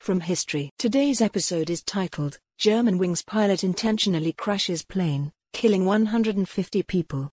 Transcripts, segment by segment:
from history. Today's episode is titled, Germanwings Pilot Intentionally Crashes Plane, Killing 150 People.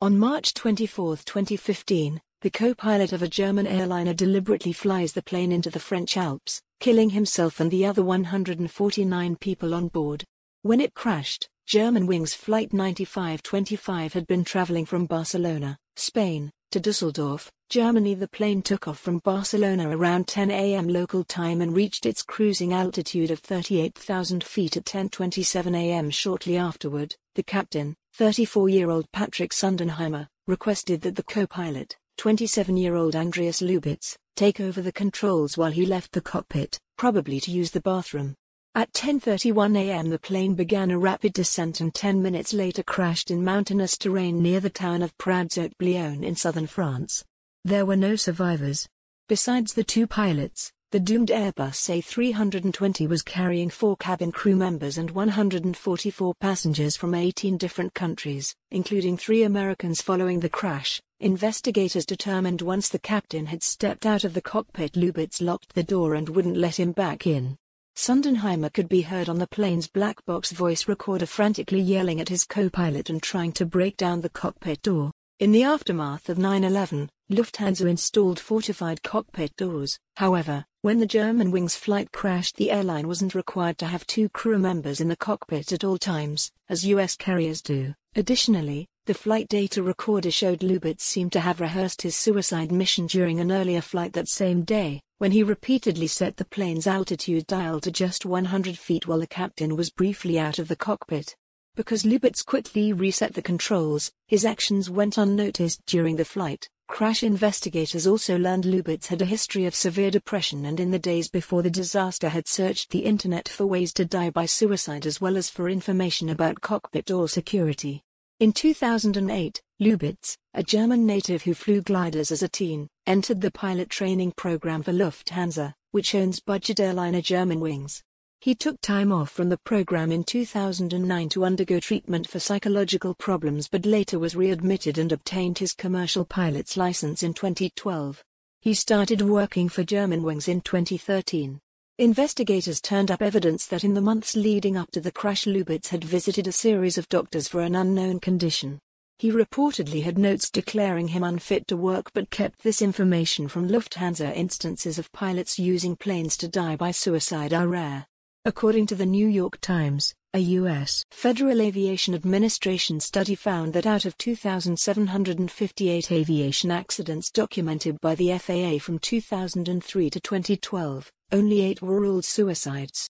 On March 24, 2015, the co-pilot of a German airliner deliberately flies the plane into the French Alps, killing himself and the other 149 people on board. When it crashed, Germanwings Flight 9525 had been traveling from Barcelona, Spain, to Düsseldorf, Germany. The plane took off from Barcelona around 10 a.m. local time and reached its cruising altitude of 38,000 feet at 10:27 a.m. Shortly afterward, the captain, 34-year-old Patrick Sondenheimer, requested that the co-pilot, 27-year-old Andreas Lubitz, take over the controls while he left the cockpit, probably to use the bathroom. At 10:31 a.m. the plane began a rapid descent and 10 minutes later crashed in mountainous terrain near the town of Prads-Haute-Blione in southern France. There were no survivors. Besides the two pilots, the doomed Airbus A320 was carrying 4 cabin crew members and 144 passengers from 18 different countries, including 3 Americans. Following the crash, investigators determined once the captain had stepped out of the cockpit, Lubitz locked the door and wouldn't let him back in. Sondenheimer could be heard on the plane's black box voice recorder frantically yelling at his co-pilot and trying to break down the cockpit door. In the aftermath of 9/11, Lufthansa installed fortified cockpit doors. However, when the Germanwings flight crashed, the airline wasn't required to have 2 crew members in the cockpit at all times, as U.S. carriers do. Additionally, the flight data recorder showed Lubitz seemed to have rehearsed his suicide mission during an earlier flight that same day, when he repeatedly set the plane's altitude dial to just 100 feet while the captain was briefly out of the cockpit. Because Lubitz quickly reset the controls, his actions went unnoticed during the flight. Crash investigators also learned Lubitz had a history of severe depression and in the days before the disaster had searched the internet for ways to die by suicide as well as for information about cockpit door security. In 2008, Lubitz, a German native who flew gliders as a teen, entered the pilot training program for Lufthansa, which owns budget airliner Germanwings. He took time off from the program in 2009 to undergo treatment for psychological problems but later was readmitted and obtained his commercial pilot's license in 2012. He started working for Germanwings in 2013. Investigators turned up evidence that in the months leading up to the crash, Lubitz had visited a series of doctors for an unknown condition. He reportedly had notes declaring him unfit to work but kept this information from Lufthansa. Instances of pilots using planes to die by suicide are rare. According to the New York Times, a U.S. Federal Aviation Administration study found that out of 2,758 aviation accidents documented by the FAA from 2003 to 2012, only 8 were ruled suicides.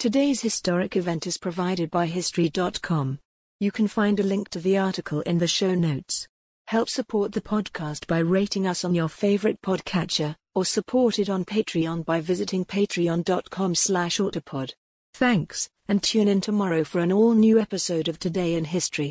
Today's historic event is provided by History.com. You can find a link to the article in the show notes. Help support the podcast by rating us on your favorite podcatcher, or support it on Patreon by visiting patreon.com/autopod. Thanks, and tune in tomorrow for an all-new episode of Today in History.